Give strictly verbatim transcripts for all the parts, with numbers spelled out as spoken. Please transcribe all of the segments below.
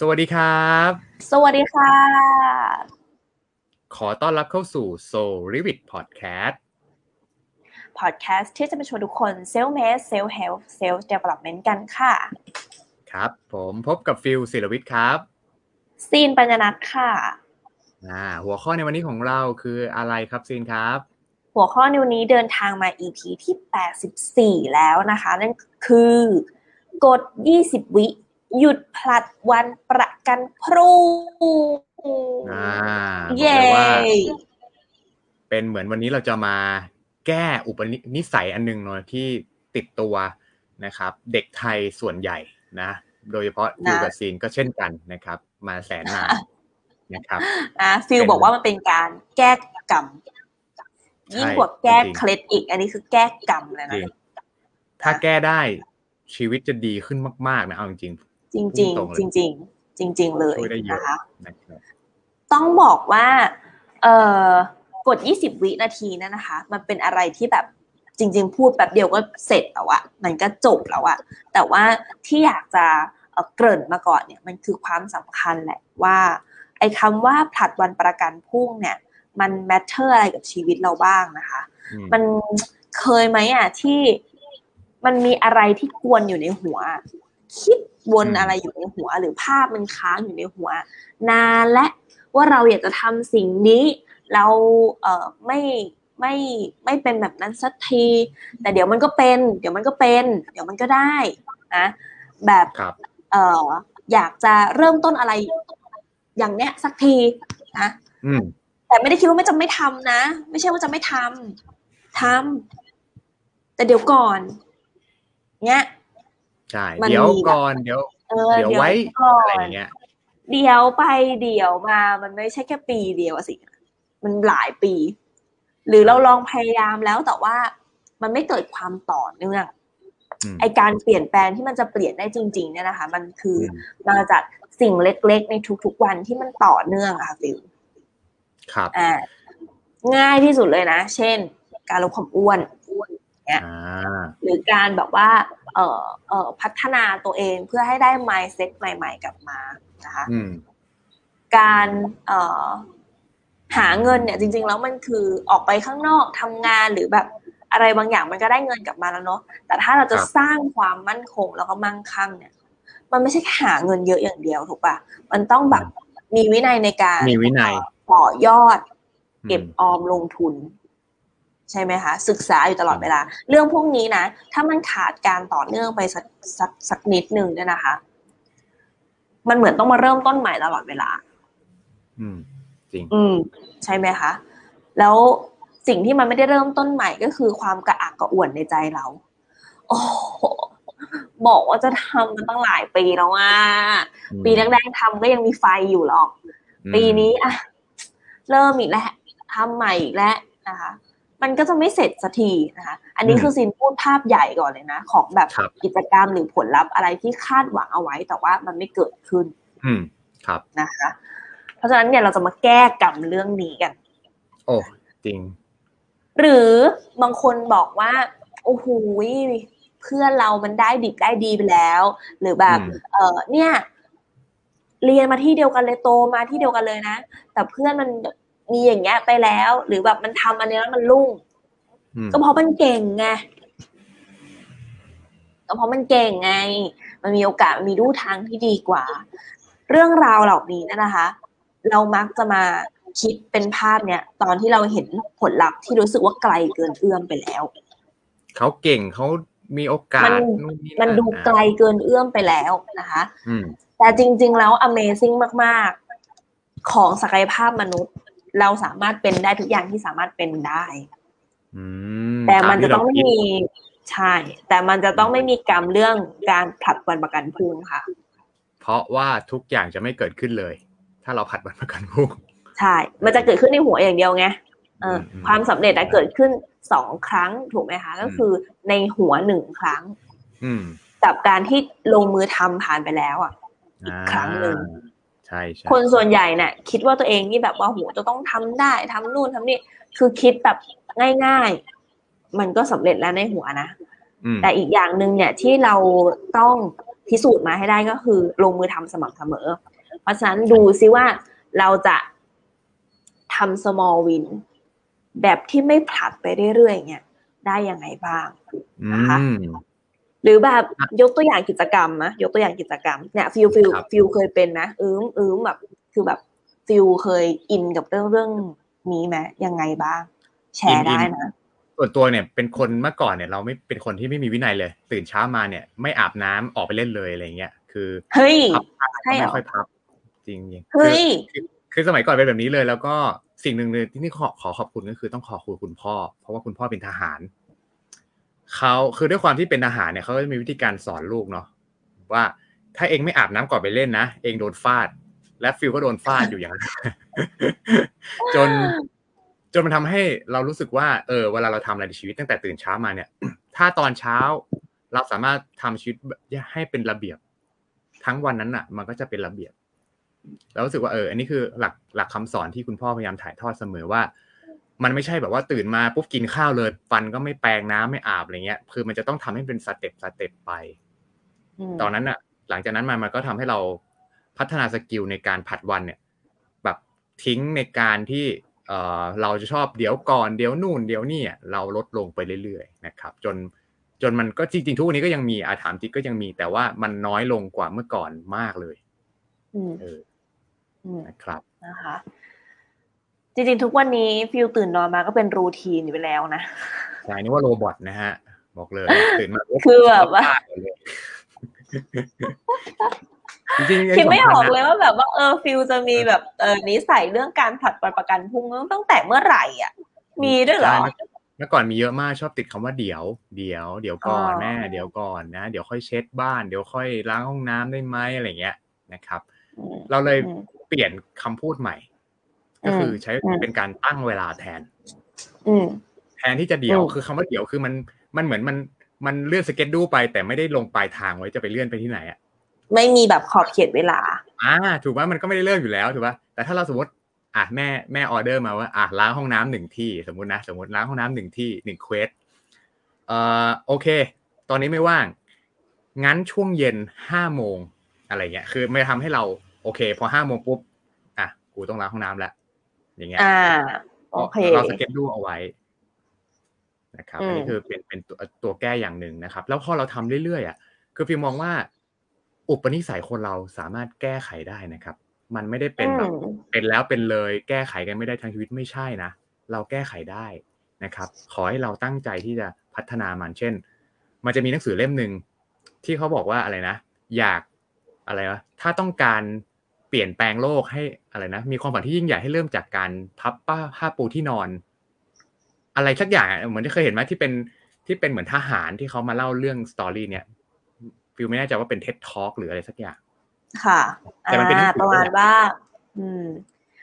สวัสดีครับสวัสดีค่ะขอต้อนรับเข้าสู่ Soul Revit Podcast Podcast ที่จะมาชวนทุกคน Self Made Self Help Self Development กันค่ะครับผมพบกับฟิลศิรวิทย์ครับซีนปัญญนัทค่ะอ่าหัวข้อในวันนี้ของเราคืออะไรครับซีนครับหัวข้อในวันนี้เดินทางมา อี พี ที่แปดสิบสี่แล้วนะคะนั่นคือกฎยี่สิบวิหยุดผลัดวันประกันพรุ่งอ่าเย้เป็นเหมือนวันนี้เราจะมาแก้อุปนิสัยอันนึงเนาะที่ติดตัวนะครับเด็กไทยส่วนใหญ่นะโดยเฉพาะฟิลกับซีนก็เช่นกันนะครับมาแสนนานนะครับอ่าฟิลบอกว่ามันเป็นการแก้กรรมยิ่งกว่าแก้เคล็ดอีกอันนี้คือแก้กรรมเลยนะถ้าแก้ได้ชีวิตจะดีขึ้นมากๆนะเอาจริงๆจริงๆจริงๆจริงๆเลยนะคะต้องบอกว่าเอ่อกดยี่สิบวินาทีนั่นนะคะมันเป็นอะไรที่แบบจริงๆพูดแป๊บเดียวก็เสร็จแล้วอะมันก็จบแล้วอะแต่ว่าที่อยากจะเกริ่นมาก่อนเนี่ยมันคือความสำคัญแหละว่าไอ้คำว่าผลัดวันประกันพรุ่งเนี่ยมันแมทเทอร์อะไรกับชีวิตเราบ้างนะคะมันเคยไหมอะที่มันมีอะไรที่กวนอยู่ในหัวคิดวนอะไรอยู่ในหัวหรือภาพมันค้างอยู่ในหัวนานและว่าเราอยากจะทำสิ่งนี้เราเอ่อไม่ไม่ไม่เป็นแบบนั้นสักทีแต่เดี๋ยวมันก็เป็นเดี๋ยวมันก็เป็นเดี๋ยวมันก็ได้นะแบบเอ่ออยากจะเริ่มต้นอะไรอย่างเนี้ยสักทีนะแต่ไม่ได้คิดว่าไม่จะไม่ทำนะไม่ใช่ว่าจะไม่ทำทำแต่เดี๋ยวก่อนเนี้ยใช่เดี๋ยวก่อนเดี๋ยวเดี๋ยวไว้อะไรอย่างเงี้ยเดี๋ยวไปเดี๋ยวมามันไม่ใช่แค่ปีเดียวสิมันหลายปีหรือเราลองพยายามแล้วแต่ว่ามันไม่เกิดความต่อเนื่องไอการเปลี่ยนแปลงที่มันจะเปลี่ยนได้จริงๆเนี่ยนะคะมันคือมาจากสิ่งเล็กๆในทุกๆวันที่มันต่อเนื่องอะค่ะฟิวครับอ่าง่ายที่สุดเลยนะเช่นการลดความอ้วนหรือการแบบว่าเอ่อเอ่อพัฒนาตัวเองเพื่อให้ได้ mindset ใหม่ๆกลับมานะคะการเอ่อหาเงินเนี่ยจริงๆแล้วมันคือออกไปข้างนอกทำงานหรือแบบอะไรบางอย่างมันก็ได้เงินกลับมาแล้วเนาะแต่ถ้าเราจะสร้างความมั่นคงแล้วก็มั่งคั่งเนี่ยมันไม่ใช่แค่หาเงินเยอะอย่างเดียวถูกป่ะมันต้องแบบมีวินัยในการมีวินัยต่อยอดเก็บออมลงทุนใช่ไหมคะศึกษาอยู่ตลอดเวลาเรื่องพวกนี้นะถ้ามันขาดการต่อเนื่องไปสักสักสักนิดนึงเนี่ยนะคะมันเหมือนต้องมาเริ่มต้นใหม่ตลอดเวลาอืมจริงอืมใช่ไหมคะแล้วสิ่งที่มันไม่ได้เริ่มต้นใหม่ก็คือความกระอักกระอ่วนในใจเราโอ้บอกว่าจะทำมันตั้งหลายปีแล้วอ่ะปีแรกๆทำก็ยังมีไฟอยู่หรอกปีนี้อ่ะเริ่มอีกแล้วทำใหม่อีกแล้วนะคะมันก็จะไม่เสร็จสักทีนะคะอันนี้คือซีนพูดภาพใหญ่ก่อนเลยนะของแบบกิจกรรมหรือผลลัพธ์อะไรที่คาดหวังเอาไว้แต่ว่ามันไม่เกิดขึ้นอืมครับนะคะเพราะฉะนั้นเนี่ยเราจะมาแก้กรรมเรื่องนี้กันโอ้จริงหรือบางคนบอกว่าโอ้โหเพื่อนเรามันได้ดิบได้ดีไปแล้วหรือแบบเออเนี่ยเรียนมาที่เดียวกันเลยโตมาที่เดียวกันเลยนะแต่เพื่อนมันมีอย่างเงี้ยไปแล้วหรือแบบมันทำอันนี้แล้วมันรุ่งก็เพราะมันเก่งไงก็เพราะมันเก่งไงมันมีโอกาสมีลู่ทางที่ดีกว่าเรื่องราวเหล่านี้นะคะเรามักจะมาคิดเป็นภาพเนี่ยตอนที่เราเห็นผลลัพธ์ที่รู้สึกว่าไกลเกินเอื้อมไปแล้วเขาเก่งเขามีโอกาสมันดูไกลเกินเอื้อมไปแล้วนะคะแต่จริงๆแล้ว Amazing มากๆของศักยภาพมนุษย์เราสามารถเป็นได้ทุกอย่างที่สามารถเป็นได้แต่มันจะต้องไม่มีใช่แต่มันจะต้องไม่มีกรรมเรื่องการผลัดวันประกันพรุ่งค่ะเพราะว่าทุกอย่างจะไม่เกิดขึ้นเลยถ้าเราผลัดวันประกันพรุ่งใช่มันจะเกิดขึ้นในหัวอย่างเดียวไงความสำเร็จจะเกิดขึ้นสองครั้งถูกไหมคะก็คือในหัวหนึ่งครั้งกับการที่ลงมือทำผ่านไปแล้วอ่ะอีกครั้งหนึ่งคนส่วนใหญ่เนี่ยคิดว่าตัวเองนี่แบบว่าโหจะต้องทำได้ทำนู่นทำนี่คือคิดแบบง่ายๆมันก็สำเร็จแล้วในหัวนะแต่อีกอย่างนึงเนี่ยที่เราต้อง พิสูจน์มาให้ได้ก็คือลงมือทำสม่ำเสมอเพราะฉะนั้นดูซิว่าเราจะทำ small win แบบที่ไม่ผลัดไปเรื่อยๆเนี่ยได้ยังไงบ้างนะคะหรือแบบยกตัวอย่างกิจกรรมนะยกตัวอย่างกิจกรรมเนี่ยฟิลฟิลฟิลเคยเป็นนะอื้มอื้มแบบคือแบบฟิลเคยอินกับเรื่องเรื่องนี้ไหมยังไงบ้างแชร์ได้นะส่วนตัวเนี่ยเป็นคนเมื่อก่อนเนี่ยเราไม่เป็นคนที่ไม่มีวินัยเลยตื่นเช้ามาเนี่ยไม่อาบน้ำออกไปเล่นเลยอะไรเงี้ยคือเฮ้ยไม่ค่อยพับจริงจริงเฮ้ยคือสมัยก่อนเป็นแบบนี้เลยแล้วก็สิ่งหนึ่งเลยที่นี่ขอขอขอบคุณก็คือต้องขอขอบคุณคุณพ่อเพราะว่าคุณพ่อเป็นทหารเขาคือด้วยความที่เป็นทหารเนี่ยเขาก็จะมีวิธีการสอนลูกเนาะว่าถ้าเองไม่อาบน้ำก่อนไปเล่นนะเองโดนฟาดและฟิวก็โดนฟาดอยู่อย่างนั้น จนจนมันทำให้เรารู้สึกว่าเออเวลาเราทำอะไรในชีวิตตั้งแต่ตื่นเช้ามาเนี่ย ถ้าตอนเช้าเราสามารถทำชีวิตให้เป็นระเบียบทั้งวันนั้นอ่ะมันก็จะเป็นระเบียบเรารู้สึกว่าเอออันนี้คือหลักหลักคำสอนที่คุณพ่อพยายามถ่ายทอดเสมอว่ามันไม่ใช่แบบว่าตื่นมาปุ๊บกินข้าวเลยฟันก็ไม่แปรงน้ำไม่อาบอะไรเงี้ยคือมันจะต้องทำให้เป็นสเต็ปสเต็ปไปตอนนั้นอ่ะหลังจากนั้นมามันก็ทำให้เราพัฒนาสกิลในการผัดวันเนี่ยแบบทิ้งในการที่เอ่อเราจะชอบเดี๋ยวก่อนเดี๋ยวนู่นเดี๋ยวนี่เราลดลงไปเรื่อยๆนะครับจนจนมันก็จริงๆทุกวันนี้ก็ยังมีอาถามจิตก็ยังมีแต่ว่ามันน้อยลงกว่าเมื่อก่อนมากเลยเออนะครับนะคะจริงๆทุกวันนี้ฟิวตื่นนอนมาก็เป็นรูทีนอยู่แล้วนะใช่นี่ว่าโรบอทนะฮะบอกเลยตื่นมาคือแบบว่าคิดไม่ออกเลยว่าแบบว่าเออฟิวจะมีแบบเออนิสัยเรื่องการผลัดวันประกันพรุ่งตั้งแต่เมื่อไหร่อ่ะมีด้วยเหรอเมื่อก่อนมีเยอะมากชอบติดคำว่าเดี๋ยวเดี๋ยวเดี๋ยวก่อนแม่เดี๋ยวก่อนนะเดี๋ยวค่อยเช็ดบ้านเดี๋ยวค่อยล้างห้องน้ำได้ไหมอะไรเงี้ยนะครับเราเลยเปลี่ยนคำพูดใหม่ก็คือใช้เป็นการตั้งเวลาแทนแทนที่จะเดี๋ยวคือคำว่าเดี๋ยวคือมันมันเหมือนมันมันเลื่อนสเก็ดดูไปแต่ไม่ได้ลงปลายทางไว้จะไปเลื่อนไปที่ไหนอ่ะไม่มีแบบขอบเขตเวลาอ่าถูกป่ะมันก็ไม่ได้เริ่มอยู่แล้วถูกป่ะแต่ถ้าเราสมมติอ่ะแม่แม่ออเดอร์มาว่าอ่ะล้างห้องน้ำหนึ่งที่สมมตินะสมมติล้างห้องน้ำหนึ่งที่หนึ่งเควสเอ่อโอเคตอนนี้ไม่ว่างงั้นช่วงเย็นห้าโมงอะไรเงี้ยคือมันทำให้เราโอเคพอห้าโมงปุ๊บอ่ะกูต้องล้างห้องน้ำแล้วอย่างเงี้ยอ่าโอเคเราสเก็ตดูเอาไว้นะครับอันนี้คือเป็นเป็นตัวตัวแก้อย่างหนึ่งนะครับแล้วพอเราทำเรื่อยๆอ่ะคือพี่มองว่าอุปนิสัยคนเราสามารถแก้ไขได้นะครับมันไม่ได้เป็นแบบเป็นแล้วเป็นเลยแก้ไขกันไม่ได้ทั้งชีวิตไม่ใช่นะเราแก้ไขได้นะครับขอให้เราตั้งใจที่จะพัฒนามันเช่นมันจะมีหนังสือเล่มนึงที่เขาบอกว่าอะไรนะอยากอะไรวะถ้าต้องการเปลี่ยนแปลงโลกให้อะไรนะมีความฝันที่ยิ่งใหญ่ให้เริ่มจากการพับผ้าปูที่นอนอะไรสักอย่างเหมือนที่เคยเห็นไหมที่เป็นที่เป็นเหมือนทหารที่เขามาเล่าเรื่องสตอรี่เนี่ยฟิวไม่แน่ใจว่าเป็น เท็ด Talk หรืออะไรสักอย่างค่ะแต่มันเป็นประมาณว่าอืม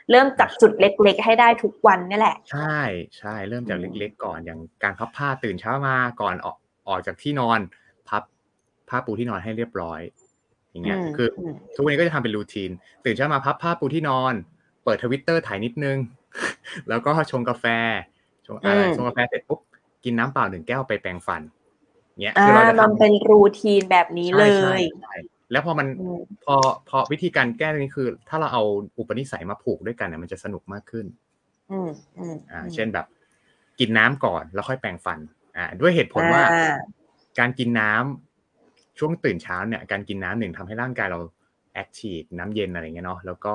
เริ่มจากจุดเล็กๆให้ได้ทุกวันนี่แหละใช่ใช่เริ่มจากเล็กๆก่อนอย่างการพับผ้าตื่นเช้ามาก่อนออกออกจากที่นอนพับผ้าปูที่นอนให้เรียบร้อยอย่างเงี้ยคือทุกวันนี้ก็จะทำเป็นรูทีนตื่นเช้ามาพับผ้าปูที่นอนเปิด Twitter ถ่ายนิดนึง แล้วก็ชงกาแฟชงอะไรชงกาแฟเสร็จปุ๊บกินน้ำเปล่าหนึ่งแก้วไปแปรงฟันเนี่ยคือเราจะทำเป็นรูทีนแบบนี้เลยแล้วพอมันพอพอวิธีการแก้ตรงนี้คือถ้าเราเอาอุปนิสัยมาผูกด้วยกันเนี่ยมันจะสนุกมากขึ้นอืมอืมอ่าเช่นแบบกินน้ำก่อนแล้วค่อยแปรงฟันอ่าด้วยเหตุผลว่าการกินน้ำช่วงตื่นเช้าเนี่ยการกินน้ำหนึ่งทำให้ร่างกายเราแอคทีฟน้ำเย็นอะไรเงี้ยเนาะแล้วก็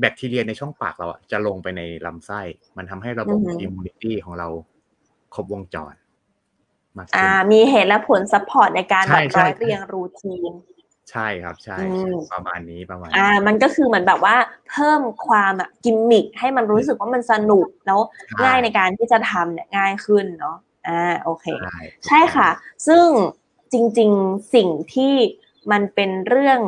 แบคทีเรียในช่องปากเราอ่ะจะลงไปในลำไส้มันทำให้ระบบอิมมูนิตี้ของเราครบวงจรอ่ามีเหตุและผลซัพพอร์ตในการแบบร้อยเรียงรูทีนใช่ครับใช่ประมาณนี้ประมาณอ่ามันก็คือเหมือนแบบว่าเพิ่มความอ่ะกิมมิคให้มันรู้สึกว่ามันสนุกแล้วง่ายในการที่จะทำเนี่ยง่ายขึ้นเนาะอ่าโอเคใช่ค่ะซึ่งจริงๆสิ่งที่มันเป็นเรื่อง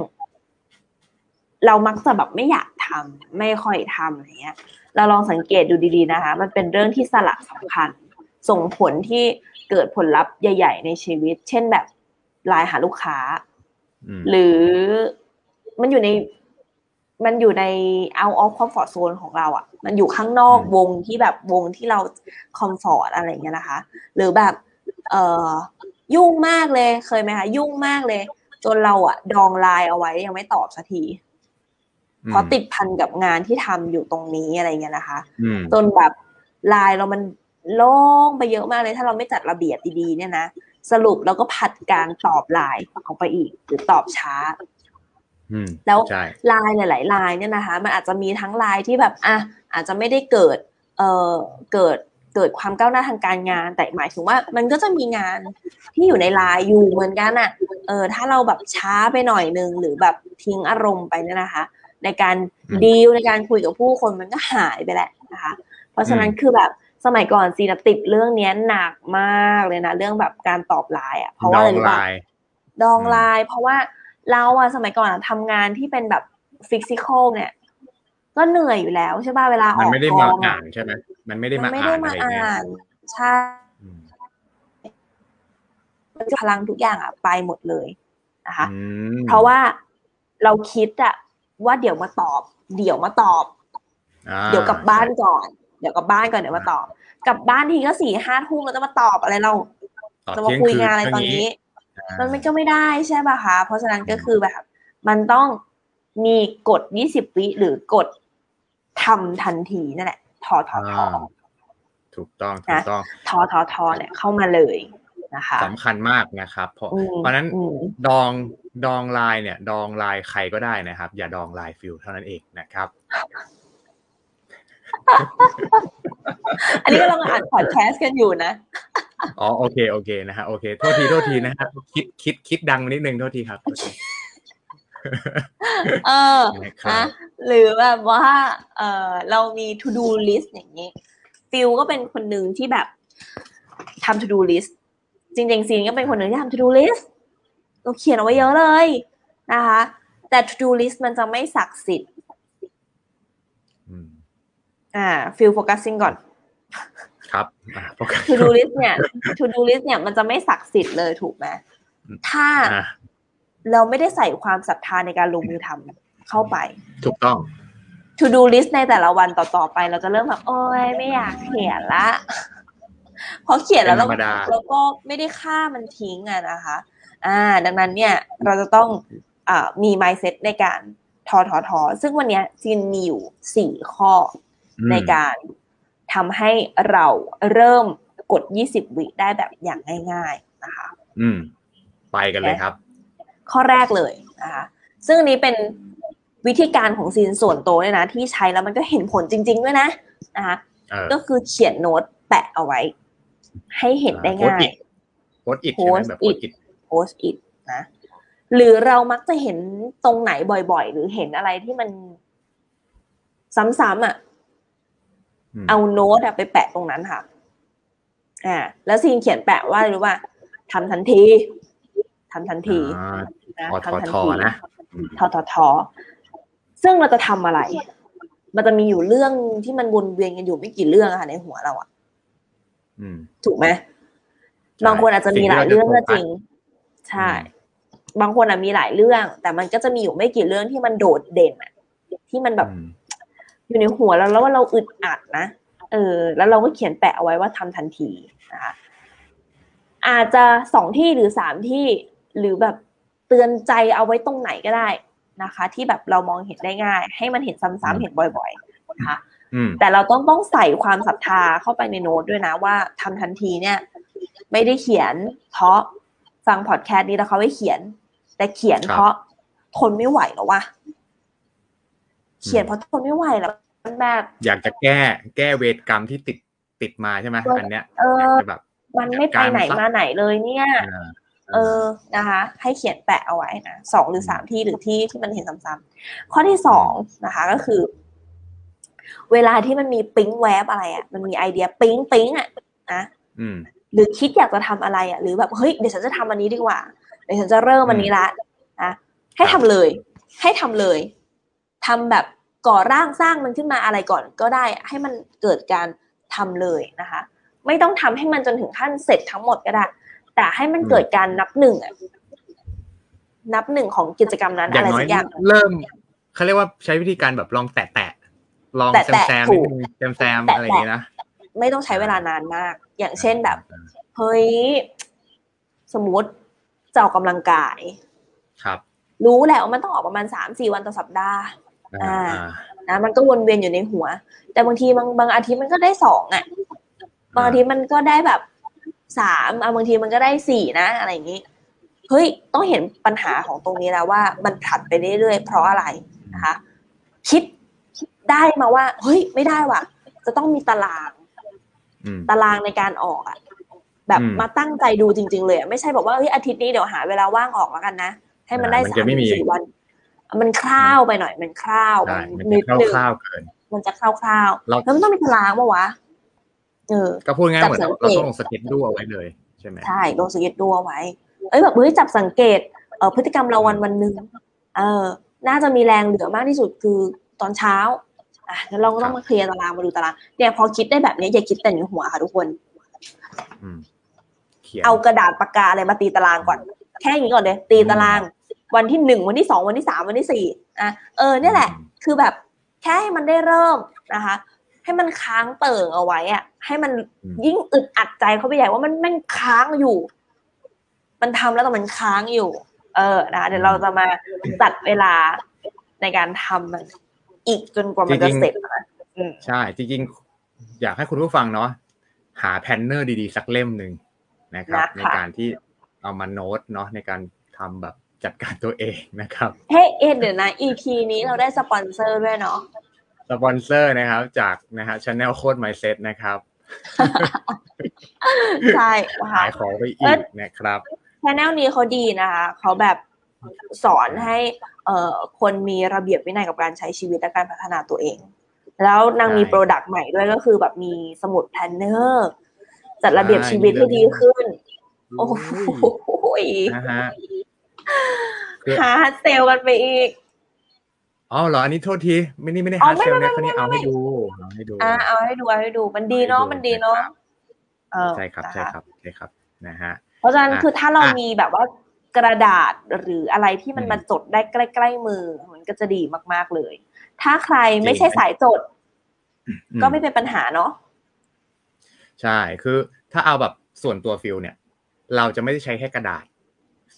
เรามักจะแบบไม่อยากทำไม่ค่อยทำอะไรเงี้ยเราลองสังเกตดูดีๆนะคะมันเป็นเรื่องที่สลักสำคัญส่งผลที่เกิดผลลัพธ์ใหญ่ๆในชีวิตเช่นแบบไลน์หาลูกค้าหรือมันอยู่ในมันอยู่ใน out of comfort zone ของเราอ่ะมันอยู่ข้างนอกวงที่แบบวงที่เรา comfort อะไรเงี้ยนะคะหรือแบบเอ่อยุ่งมากเลยเคยไหมคะยุ่งมากเลย จนเราอะดองไลน์เอาไว้ยังไม่ตอบสักทีเพราะติดพันกับงานที่ทำอยู่ตรงนี้อะไรเงี้ยนะคะจนแบบไลน์เรามันโล่งไปเยอะมากเลยถ้าเราไม่จัดระเบียบดีๆเนี่ยนะสรุปเราก็ผัดการตอบไลน์ออกไปอีกหรือตอบช้าแล้วไลน์หลายๆไลน์เนี่ยนะคะมันอาจจะมีทั้งไลน์ที่แบบอ่ะอาจจะไม่ได้เกิดเอ่อเกิดเกิดความก้าวหน้าทางการงานแต่หมายถึงว่ามันก็จะมีงานที่อยู่ในไลน์อยู่เหมือนกันน่ะเออถ้าเราแบบช้าไปหน่อยนึงหรือแบบทิ้งอารมณ์ไปเนี่ยนะคะในการดีลในการคุยกับผู้คนมันก็หายไปแหละนะคะเพราะฉะนั้นคือแบบสมัยก่อนซีน่ะติดเรื่องนี้หนักมากเลยนะเรื่องแบบการตอบไลน์อ่ะเพราะว่าอะไรรู้ป่ะดองไลน์เพราะว่าเราอ่ะสมัยก่อนทำงานที่เป็นแบบฟิสิคอลเนี่ยก็เหนื่อยอยู่แล้วใช่ป่ะเวลาออกมันไม่ได้มาอ่านใช่ไหมมันไม่ได้มาอ่านอะไรเงี้ยใช่พลังทุกอย่างอ่ะไปหมดเลยนะคะเพราะว่าเราคิดอ่ะว่าเดี๋ยวมาตอบเดี๋ยวมาตอบเดี๋ยวกลับบ้านก่อนเดี๋ยวกลับบ้านก่อนเดี๋ยวมาตอบกลับบ้านทีก็สี่ห้าทุ่มแล้วจะมาตอบอะไรเราจะมาคุยงานอะไรตอนนี้มันก็ไม่ได้ใช่ป่ะคะเพราะฉะนั้นก็คือแบบมันต้องมีกดยี่สิบวิหรือกดทำทันทีนั่นแหละทอทอทอถูกต้องถูกต้องทอทอทอเนี่ยเข้ามาเลยนะคะสำคัญมากนะครับเพราะเพราะนั้นดองดองไลน์เนี่ยดองไลน์ใครก็ได้นะครับอย่าดองไลน์ฟิวเท่านั้นเองนะครับอันนี้ก็เราอ่านพอดแคสต์กันอยู่นะอ๋อโอเคโอเคนะฮะโอเคโทษทีโทษทีนะฮะคิดคิดคิดดังนิดนึงโทษทีครับเออนะหรือแบบว่าเออเรามี to do list อย่างนี้ฟิลก็เป็นคนหนึ่งที่แบบทำ to do list จริงๆซีนก็เป็นคนหนึ่งที่ทำ to do list เราเขียนเอาไว้เยอะเลยนะคะแต่ to do list มันจะไม่ศักดิ์สิทธิ์อ่าฟิลโฟกัสซิ่งก่อนครับto do list เนี่ย to do list เนี่ยมันจะไม่ศักดิ์สิทธิ์เลยถูกไหมถ้าเราไม่ได้ใส่ความศรัทธาในการลงมือทำเข้าไปถูกต้อง to do list ในแต่ละวันต่อๆไปเราจะเริ่มแบบโอ๊ยไม่อยากเขียนละพอเขียนแล้วเราก็ไม่ได้ฆ่ามันทิ้งอ่ะนะคะอ่าดังนั้นเนี่ยเราจะต้องอ่ามี mindset ในการทอทอทอซึ่งวันนี้จีนมีอยู่สี่ข้อในการทำให้เราเริ่มกดยี่สิบวิได้แบบอย่างง่ายๆนะคะอืมไปกันเลยครับข้อแรกเลยนะคะซึ่งอันนี้เป็นวิธีการของซีนส่วนตัวเลยนะที่ใช้แล้วมันก็เห็นผลจริงๆด้วยนะนะคะก็คือเขียนโน้ตแปะเอาไว้ให้เห็นได้ง่ายโพสต์อิทโพสต์อิทโพสต์อิทนะหรือเรามักจะเห็นตรงไหนบ่อยๆหรือเห็นอะไรที่มันซ้ำๆอ่ะเอาโน้ตไปแปะตรงนั้นค่ะอ่าแล้วซีนเขียนแปะว่าหรือว่าทำทันทีทำทันทีนะทำทันทีนะทอทอทอซึ่งเราจะทำอะไรมันจะมีอยู่เรื่องที่มันวนเวียนกันอยู่ไม่กี่เรื่องค่ะในหัวเราอ่ะถูกไหมบางคนอาจจะมีหลายเรื่องก็จริงใช่บางคนอาจมีหลายเรื่องแต่มันก็จะมีอยู่ไม่กี่เรื่องที่มันโดดเด่นอ่ะที่มันแบบอยู่ในหัวเราแล้วว่าเราอึดอัดนะเออแล้วเราก็เขียนแปะเอาไว้ว่าทำทันทีนะคะอาจจะสองที่หรือสามที่หรือแบบเตือนใจเอาไว้ตรงไหนก็ได้นะคะที่แบบเรามองเห็นได้ง่ายให้มันเห็นซ้ำๆเห็นบ่อยๆนะคะแต่เราต้องต้องใส่ความศรัทธาเข้าไปในโน้ตด้วยนะว่าทำทันทีเนี่ยไม่ได้เขียนเพราะฟังพอดแคสต์นี้แล้วเขาไม่เขียนแต่เขียนเพราะทนไม่ไหวหรอวะเขียนเพราะทนไม่ไหวแล้วแบบอยากจะแก้แก้เวรกรรมที่ติดติดมาใช่ไหมอันเนี้ยแบบมันไม่ไปไหนมาไหนเลยเนี่ยเออนะคะให้เขียนแปะเอาไว้นะสองหรือสามที่หรือที่ที่มันเห็นซ้ำๆข้อที่สองนะคะก็คือเวลาที่มันมีปิ๊งแวบอะไรอ่ะมันมีไอเดียปิ๊งปิ๊งอ่ะนะหรือคิดอยากจะทำอะไรอ่ะหรือแบบเฮ้ยเดี๋ยวฉันจะทำอันนี้ดีกว่าเดี๋ยวฉันจะเริ่มอันนี้ละนะให้ทำเลยให้ทำเลยทำแบบก่อร่างสร้างมันขึ้นมาอะไรก่อนก็ได้ให้มันเกิดการทำเลยนะคะไม่ต้องทำให้มันจนถึงขั้นเสร็จทั้งหมดก็ได้แต่ให้มันเกิดการนับหนึ่งนับหนึ่งของกิจกรรมนั้นอะไรสักอย่างเริ่มเขาเรียกว่าใช้วิธีการแบบลองแตะแตะลองแซมแซมแซมแซมอะไรอย่างนี้นะไม่ต้องใช้เวลานานมากอย่างเช่นแบบเฮ้ยสมมติจะออกกำลังกาย ครับรู้แหละว่ามันต้องออกประมาณ สามถึงสี่ วันต่อสัปดาห์อ่านะมันก็วนเวียนอยู่ในหัวแต่บางทีบางบางอาทิตย์มันก็ได้สองอ่ะบางอาทิตย์มันก็ได้แบบสามอ่ะบางทีมันก็ได้สี่นะอะไรอย่างงี้เฮ้ยต้องเห็นปัญหาของตรงนี้แล้วว่ามันผลัดไปเรื่อยๆเพราะอะไรนะคะคิดได้มาว่าเฮ้ยไม่ได้ว่ะจะต้องมีตารางตารางในการออกอ่ะแบบมาตั้งใจดูจริงๆเลยไม่ใช่บอกว่าเฮ้ยอาทิตย์นี้เดี๋ยวหาเวลาว่างออกแล้วกันนะให้มันได้สามสี่วันมันคร่าวไปหน่อยมันคร่าวมันนิดนึงมันจะคร่าวๆแล้วมันต้องมีตารางป่ะวะเออก็พูดง่ายเหมือนเราต้องลงสเก็ตดูเอาไว้เลยใช่ไหมใช่ลงสเก็ตดูเอาไว้เอ้ยแบบเฮ้ยจับสังเกตเอ่อพฤติกรรมเราวันวันนึงเออน่าจะมีแรงเหลือมากที่สุดคือตอนเช้าอ่ะแล้วเราก็ต้องมาเคลียร์ตารางมาดูตารางเนี่ยพอคิดได้แบบนี้อย่าคิดแต่ในหัวค่ะทุกคนเอากระดาษปากกาอะไรมาตีตารางก่อนแค่อย่างนี้ก่อนเลยตีตารางวันที่หนึ่งวันที่สองวันที่สามวันที่สี่อ่ะเออเนี่ยแหละคือแบบแค่ให้มันได้เริ่มนะคะให้มันค้างเติ่งเอาไว้อ่ะให้มันยิ่งอึดอัดใจเขาไปใหญ่ว่ามันมันค้างอยู่มันทำแล้วแต่มันค้างอยู่เออนะเดี๋ยวเราจะมาจัดเวลาในการทำมันอีกจนกว่ามันจะเสร็จใช่จริงๆอยากให้คุณผู้ฟังเนาะหาแพลนเนอร์ดีๆสักเล่มหนึ่งนะครับในการที่เอามาโน้ตเนาะในการทำแบบจัดการตัวเองนะครับเฮ้เอ็ดเดี๋ยวนะ อี พี นี้เราได้สปอนเซอร์ด้วยเนาะสปอนเซอร์นะครับจากนะฮะ Channel โค้ด Mindset นะครับใช่ขายของไปอีกนะครับ Channel นี้เขาดีนะคะเขาแบบสอนให้เอ่อคนมีระเบียบวินัยกับการใช้ชีวิตและการพัฒนาตัวเองแล้วนางมีโปรดักต์ใหม่ด้วยก็คือแบบมีสมุดแพลนเนอร์จัดระเบียบชีวิตให้ดีขึ้นโอ้โหนะฮะหาเซลล์กันไปอีกอ๋อเหรออันนี้โทษทีไม่นี่ไม่ได้หาเซลล์นะคนนี้เอาให้ดูเอาให้ดูอ่าเอาให้ดูเอาให้ดูมันดีเนาะมันดีเนาะเออใช่ครับใช่ครับใช่ครับนะฮะเพราะฉะนั้นคือถ้าเรามีแบบว่ากระดาษหรืออะไรที่มันมาจดได้ใกล้ๆมือมันก็จะดีมากๆเลยถ้าใครไม่ใช่สายจดก็ไม่เป็นปัญหาเนาะใช่คือถ้าเอาแบบส่วนตัวฟิลเนี่ยเราจะไม่ได้ใช้แค่กระดาษ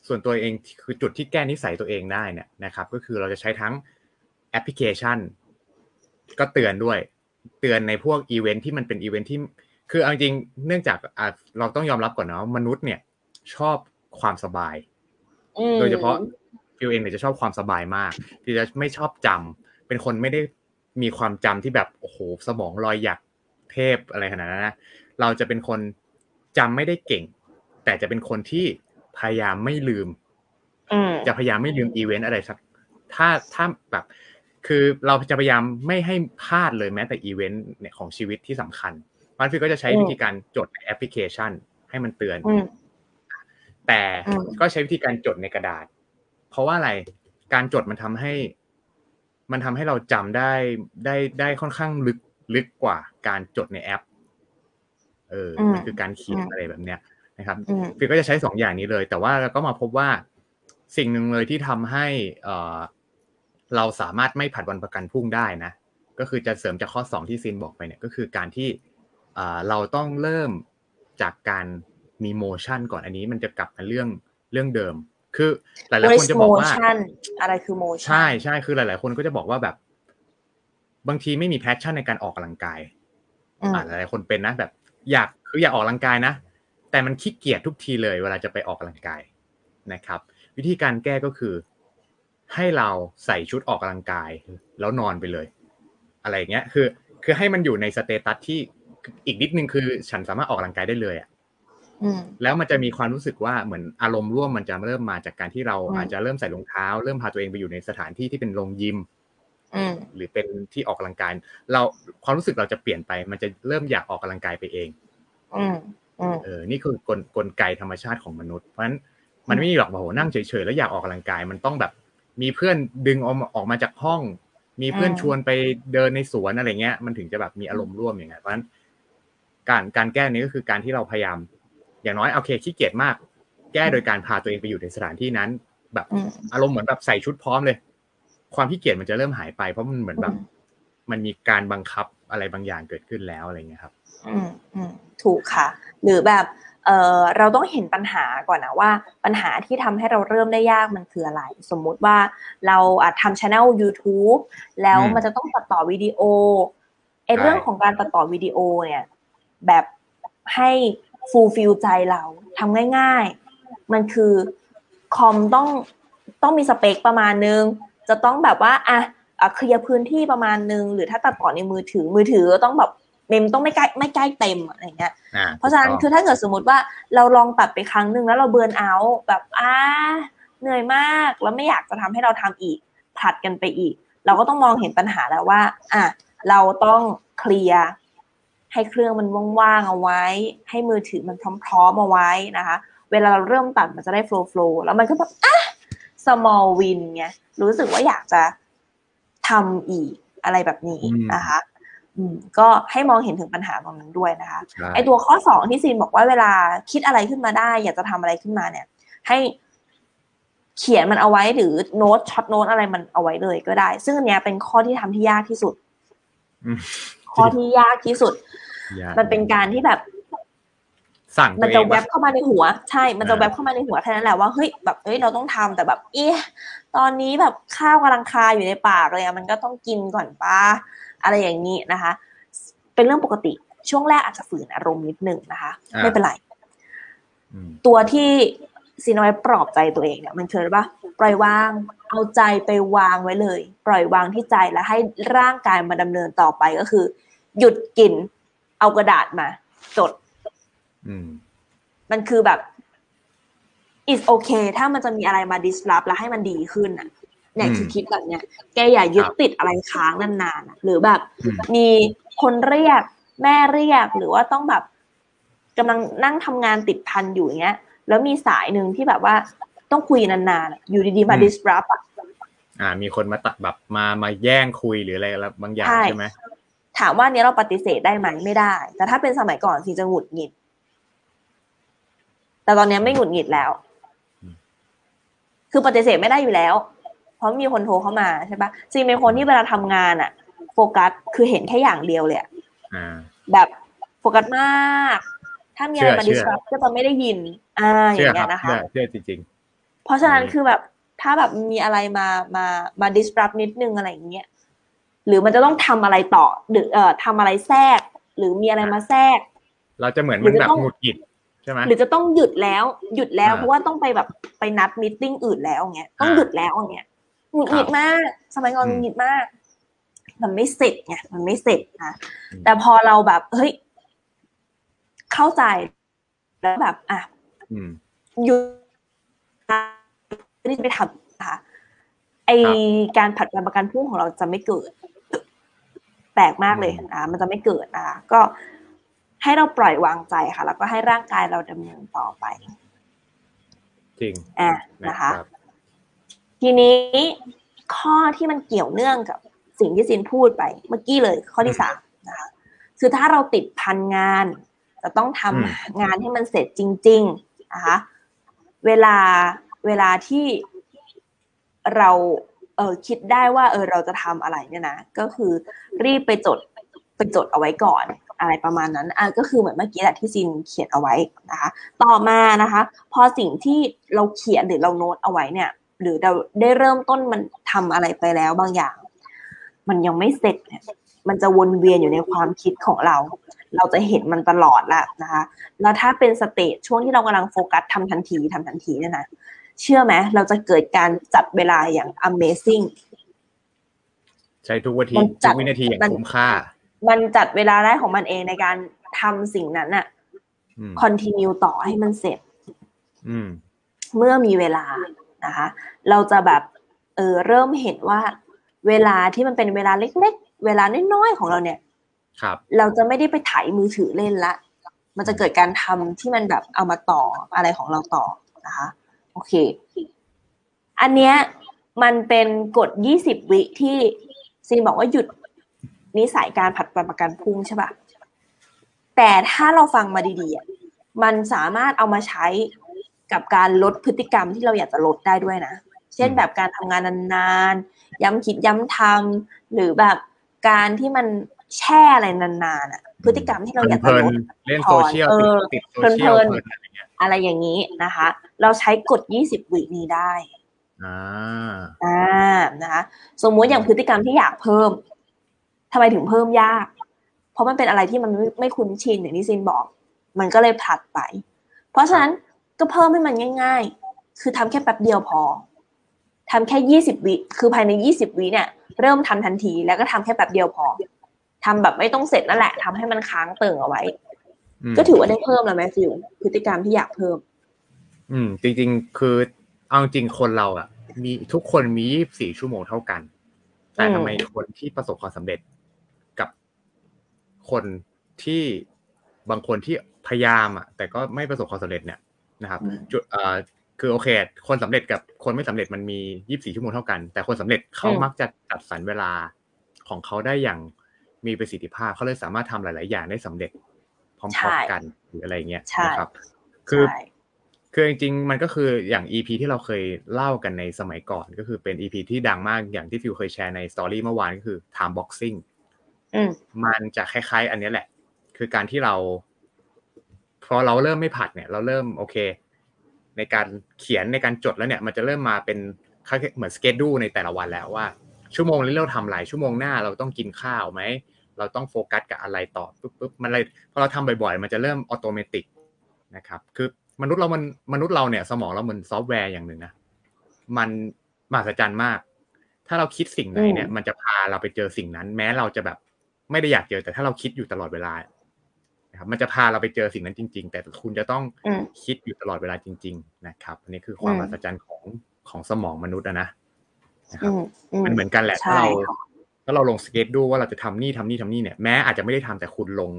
ส่วนตัวเองคือจุดที่แก้นิสัยตัวเองได้เนี่ยนะครับก็คือเราจะใช้ทั้งแอปพลิเคชันก็เตือนด้วยเตือนในพวกอีเวนท์ที่มันเป็นอีเวนท์ที่คือเอาจริงเนื่องจากเราต้องยอมรับก่อนเนาะมนุษย์เนี่ยชอบความสบายโดยเฉพาะฟิลเองเนี่ยจะชอบความสบายมากที่จะไม่ชอบจำเป็นคนไม่ได้มีความจำที่แบบโอ้โหสมองลอยหยักเทพอะไรขนาดนั้นนะเราจะเป็นคนจำไม่ได้เก่งแต่จะเป็นคนที่พยายามไม่ลืมจะพยายามไม่ลืมอีเวนต์อะไรสักถ้าถ้าแบบคือเราจะพยายามไม่ให้พลาดเลยแม้แต่อีเวนต์เนี่ยของชีวิตที่สำคัญมันฟิลก็จะใช้วิธีการจดในแอปพลิเคชันให้มันเตือนแต่ก็ใช้วิธีการจดในกระดาษเพราะว่าอะไรการจดมันทำให้มันทำให้เราจำได้ได้ได้ค่อนข้างลึกลึกกว่าการจดในแอปเออมันคือการเขียนอะไรแบบเนี้ยนะครับฟิลก็จะใช้สองอย่างนี้เลยแต่ว่าเราก็มาพบว่าสิ่งหนึ่งเลยที่ทำให้เอ่อเราสามารถไม่ผัดวันประกันพรุ่งได้นะก็คือจะเสริมจากข้อสองที่ซินบอกไปเนี่ยก็คือการที่เอ่อเราต้องเริ่มจากการมีโมชั่นก่อนอันนี้มันจะกลับมาเรื่องเรื่องเดิมคือหลายๆคนจะบอกว่าอะไรคือโมชั่นใช่ใช่คือหลายๆคนก็จะบอกว่าแบบบางทีไม่มีแพชชั่นในการออกกำลังกายอ่าหลายๆคนเป็นนะแบบอยากคืออยากออกกำลังกายนะแต่มันขี้เกียจทุกทีเลยเวลาจะไปออกกำลังกายนะครับวิธีการแก้ก็คือให้เราใส่ชุดออกกำลังกายแล้วนอนไปเลยอะไรอย่างเงี้ยคือคือให้มันอยู่ในสเตตัสที่อีกนิดนึงคือฉันสามารถออกกำลังกายได้เลยอ่ะแล้วมันจะมีความรู้สึกว่าเหมือนอารมณ์ร่วมมันจะเริ่มมาจากการที่เราอาจจะเริ่มใส่รองเท้าเริ่มพาตัวเองไปอยู่ในสถานที่ที่เป็นโรงยิมหรือเป็นที่ออกกำลังกายเราความรู้สึกเราจะเปลี่ยนไปมันจะเริ่มอยากออกกำลังกายไปเองเออนี่คือกลไกธรรมชาติของมนุษย์เพราะฉะนั้นมันไม่มีหรอกว่าโหนั่งเฉยๆแล้วอยากออกกำลังกายมันต้องแบบมีเพื่อนดึงออกออกมาจากห้องมีเพื่อนชวนไปเดินในสวนอะไรเงี้ยมันถึงจะแบบมีอารมณ์ร่วมอย่างเงี้ยเพราะฉะนั้นการการแก้นี้ก็คือการที่เราพยายามอย่างน้อยโอเคขี้เกียจมากแก้โดยการพาตัวเองไปอยู่ในสถานที่นั้นแบบอารมณ์เหมือนแบบใส่ชุดพร้อมเลยความขี้เกียจมันจะเริ่มหายไปเพราะมันเหมือนแบบมันมีการบังคับอะไรบางอย่างเกิดขึ้นแล้วอะไรเงี้ยครับอืมอืมถูกค่ะหรือแบบ เอ่อเราต้องเห็นปัญหาก่อนนะว่าปัญหาที่ทำให้เราเริ่มได้ยากมันคืออะไรสมมุติว่าเราอาจทำ channel YouTube แล้วมันจะต้องตัดต่อวิดีโอไอ้เรื่องของการตัดต่อวิดีโอเนี่ยแบบให้ฟูลฟิลใจเราทำง่ายๆมันคือคอมต้องต้องมีสเปคประมาณนึงจะต้องแบบว่าอ่ะเคลียร์พื้นที่ประมาณนึงหรือถ้าตัดต่อในมือถือมือถือต้องแบบเมมต้องไม่ใกล้ไม่ใกล้เต็มอะไรเงี้ยเพราะฉะนั้นคือถ้าเกิดสมมติว่าเราลองตัดไปครั้งนึงแล้วเราเบิร์นเอาท์แบบอ่าเหนื่อยมากแล้วไม่อยากจะทำให้เราทำอีกผัดกันไปอีกเราก็ต้องมองเห็นปัญหาแล้วว่าอ่ะเราต้องเคลียร์ให้เครื่องมันว่างๆเอาไว้ให้มือถือมันพร้อมๆเอาไว้นะคะเวลาเราเริ่มตัดมันจะได้โฟล์โฟล์แล้วมันก็แบบอ่ะ small win ไงรู้สึกว่าอยากจะทำอีกอะไรแบบนี้นะคะอืมก็ให้มองเห็นถึงปัญหาตรงนั้นด้วยนะคะไอตัวข้อสองที่ซีนบอกว่าเวลาคิดอะไรขึ้นมาได้อยากจะทำอะไรขึ้นมาเนี่ยให้เขียนมันเอาไว้หรือโน้ตช็อตโน้ตอะไรมันเอาไว้เลยก็ได้ซึ่งอันเนี้ยเป็นข้อที่ทำที่ยากที่สุดข้อที่ยากที่สุดมันเป็นการที่แบบสั่งมันจะแวบเข้ามาในหัวใช่มันจะแวบเข้ามาในหัวแค่นั้นแหละว่าเฮ้ยแบบเอ้ยเราต้องทำแต่แบบเอ๊ะตอนนี้แบบข้าวกำลังคาอยู่ในปากเลยอ่ะมันก็ต้องกินก่อนปะอะไรอย่างนี้นะคะเป็นเรื่องปกติช่วงแรกอาจจะฝืนอารมณ์นิดนึงนะคะไม่เป็นไรตัวที่ซีนเอาไว้ปลอบใจตัวเองเนี่ยมันคือว่าปล่อยวางเอาใจไปวางไว้เลยปล่อยวางที่ใจแล้วให้ร่างกายมาดำเนินต่อไปก็คือหยุดกินเอากระดาษมาจดมันคือแบบ it's okay ถ้ามันจะมีอะไรมา disrupt แล้วให้มันดีขึ้นอ่ะเนี่ยคือคิดแบบเนี้ยแกอย่ายึดติดอะไรค้างนานๆหรือแบบมีคนเรียกแม่เรียกหรือว่าต้องแบบกำลังนั่งทำงานติดพันอยู่อย่างเงี้ยแล้วมีสายหนึ่งที่แบบว่าต้องคุยนานๆอยู่ดีๆมา disrupt อ่ะอ่ามีคนมาตัดแบบมามาแย่งคุยหรืออะไรบางอย่างใช่ไหมถามว่าเนี้ยเราปฏิเสธได้ไหมไม่ได้แต่ถ้าเป็นสมัยก่อนสิจะหงุดหงิดแต่ตอนนี้ไม่หงุดหงิดแล้วคือปฏิเสธไม่ได้อยู่แล้วเพราะมีคนโทรเข้ามาใช่ปะจริงเป็นคนที่เวลาทำงานอะโฟกัสคือเห็นแค่อย่างเดียวเลยแบบโฟกัสมากถ้ามีอะไรมาดิสคัสก็จะไม่ได้ยินอ่าอย่างเงี้ยนะคะเชื่อจริงๆเพราะฉะนั้นคือแบบถ้าแบบมีอะไรมามามาดิสคัสนิดนึงอะไรอย่างเงี้ยหรือมันจะต้องทำอะไรต่อหรือเอ่อทำอะไรแทรกหรือมีอะไรมาแทรกเราจะเหมือนมันแบบหงุดหงิดหรือจะต้องหยุดแล้วหยุดแล้วเพราะว่าต้องไปแบบไปนัดมีตติ้งอื่นแล้วเงี้ยต้องหยุดแล้วเงี้ยหงุดหงิดมากสมัยก่อนหงุดหงิดมากมันไม่เสร็จไงมันไม่เสร็จนะแต่พอเราแบบเฮ้ยเข้าใจแล้วแบบอ่ะหยุดนี่จะไปทำค่ะไอการผัดวันประกันพรุ่งของเราจะไม่เกิดแปลกมากเลยอ่ะมันจะไม่เกิดอ่ะก็ให้เราปล่อยวางใจค่ะแล้วก็ให้ร่างกายเราดำเนินต่อไปจริงอ่ะนะคะทีนี้ข้อที่มันเกี่ยวเนื่องกับสิ่งที่ซินพูดไปเมื่อกี้เลยข้อที่สามนะคะคือถ้าเราติดพันงานจะต้องทำงานให้มันเสร็จจริงๆนะคะเวลาเวลาที่เราเออคิดได้ว่าเออเราจะทำอะไรเนี่ยนะก็คือรีบไปจดไปจดเอาไว้ก่อนอะไรประมาณนั้นอ่ะก็คือเหมือนเมื่อกี้แหละที่ซินเขียนเอาไว้นะคะต่อมานะคะพอสิ่งที่เราเขียนหรือเราโน้ตเอาไว้เนี่ยหรือเราได้เริ่มต้นมันทำอะไรไปแล้วบางอย่างมันยังไม่เสร็จเนี่ยมันจะวนเวียนอยู่ในความคิดของเราเราจะเห็นมันตลอดละนะคะแล้วถ้าเป็นสเตจช่วงที่เรากำลังโฟกัสทำทันทีทำทันทีเนี่ยนะเชื่อไหมเราจะเกิดการจัดเวลาอย่าง amazing ใช้ทุกวินาทีทุกวินาทีอย่างคุ้มค่ามันจัดเวลาได้ของมันเองในการทำสิ่งนั้นน่ะคอนทินิวต่อให้มันเสร็จเมื่อมีเวลานะคะเราจะแบบเออเริ่มเห็นว่าเวลาที่มันเป็นเวลาเล็กๆเวลาน้อยๆของเราเนี่ยเราจะไม่ได้ไปถ่ายมือถือเล่นละมันจะเกิดการทำที่มันแบบเอามาต่ออะไรของเราต่อนะคะโอเคอันเนี้ยมันเป็นกฎยี่สิบวิที่ซีนบอกว่าหยุดนิสัยการผัดวันประกันพรุ่งใช่ป่ะแต่ถ้าเราฟังมาดีๆมันสามารถเอามาใช้กับการลดพฤติกรรมที่เราอยากจะลดได้ด้วยนะเช่นแบบการทำงานนานๆย้ำคิดย้ำทำหรือแบบการที่มันแช่อะไรนานๆอ่ะ พฤติกรรมที่เราอยากจะลดเล่นโซเชียลติดโซเชียลอะไรอย่างนี้นะคะเราใช้กฎยี่สิบวินี้ได้อ่าอ่านะคะสมมุติอย่างพฤติกรรมที่อยากเพิ่มทำไมถึงเพิ่มยากเพราะมันเป็นอะไรที่มันไม่คุ้นชินอย่างที่ซินบอกมันก็เลยผลัดไปเพราะฉะนั้นก็เพิ่มให้มันง่ายๆคือทำแค่แป๊บเดียวพอทำแค่ยี่สิบวิคือภายในยี่สิบวิเนี่ยเริ่มทำทันทีแล้วก็ทำแค่แป๊บเดียวพอทำแบบไม่ต้องเสร็จนั่นแหละทำให้มันค้างเติ่งเอาไว้ก็ถือว่าได้เพิ่มแล้วไหมฟิวพฤติกรรมที่อยากเพิ่มอืมจริงๆคือเอาจริงคนเราอะมีทุกคนมียี่สิบสี่ชั่วโมงเท่ากันแต่ทำไมคนที่ประสบความสำเร็จกับคนที่บางคนที่พยายามอะแต่ก็ไม่ประสบความสำเร็จเนี่ยนะครับจุดเอ่อคือโอเคคนสำเร็จกับคนไม่สำเร็จมันมียี่สิบสี่ชั่วโมงเท่ากันแต่คนสำเร็จเขามักจะจัดสรรเวลาของเขาได้อย่างมีประสิทธิภาพเขาเลยสามารถทำหลายๆอย่างได้สำเร็จพร้อมๆกันหรืออะไรเงี้ยนะครับคือคือจริงๆมันก็คืออย่าง อี พี ที่เราเคยเล่ากันในสมัยก่อนก็คือเป็น อี พี ที่ดังมากอย่างที่ฟิวเคยแชร์ในสตอรี่เมื่อวานก็คือ Time Boxing อืมมันจะคล้ายๆอันนี้แหละคือการที่เราพอเราเริ่มไม่ผัดเนี่ยเราเริ่มโอเคในการเขียนในการจดแล้วเนี่ยมันจะเริ่มมาเป็นเหมือนสเกดูลในแต่ละวันแล้วว่าชั่วโมงนี้เราทำอะไรชั่วโมงหน้าเราต้องกินข้าวไหมเราต้องโฟกัสกับอะไรต่อปุ๊บๆมันเลยพอเราทำบ่อยๆมันจะเริ่มอัตโนมัตินะครับคือมนุษย์เรามันมนุษย์เราเนี่ยสมองเราเหมือนซอฟต์แวร์อย่างหนึ่งนะมันมหัศจรรย์มากถ้าเราคิดสิ่งไหนเนี่ยมันจะพาเราไปเจอสิ่งนั้นแม้เราจะแบบไม่ได้อยากเจอแต่ถ้าเราคิดอยู่ตลอดเวลานะครับมันจะพาเราไปเจอสิ่งนั้นจริงๆแต่คุณจะต้องคิดอยู่ตลอดเวลาจริงๆนะครับอันนี้คือความมหัศจรรย์ของของสมองมนุษย์นะนะครับมันเหมือนกันแหละถ้าเราถ้าเราลงสเกจดูว่าเราจะทำนี่ทำนี่ทำนี่เนี่ยแม้อาจจะไม่ได้ทำแต่คุณลง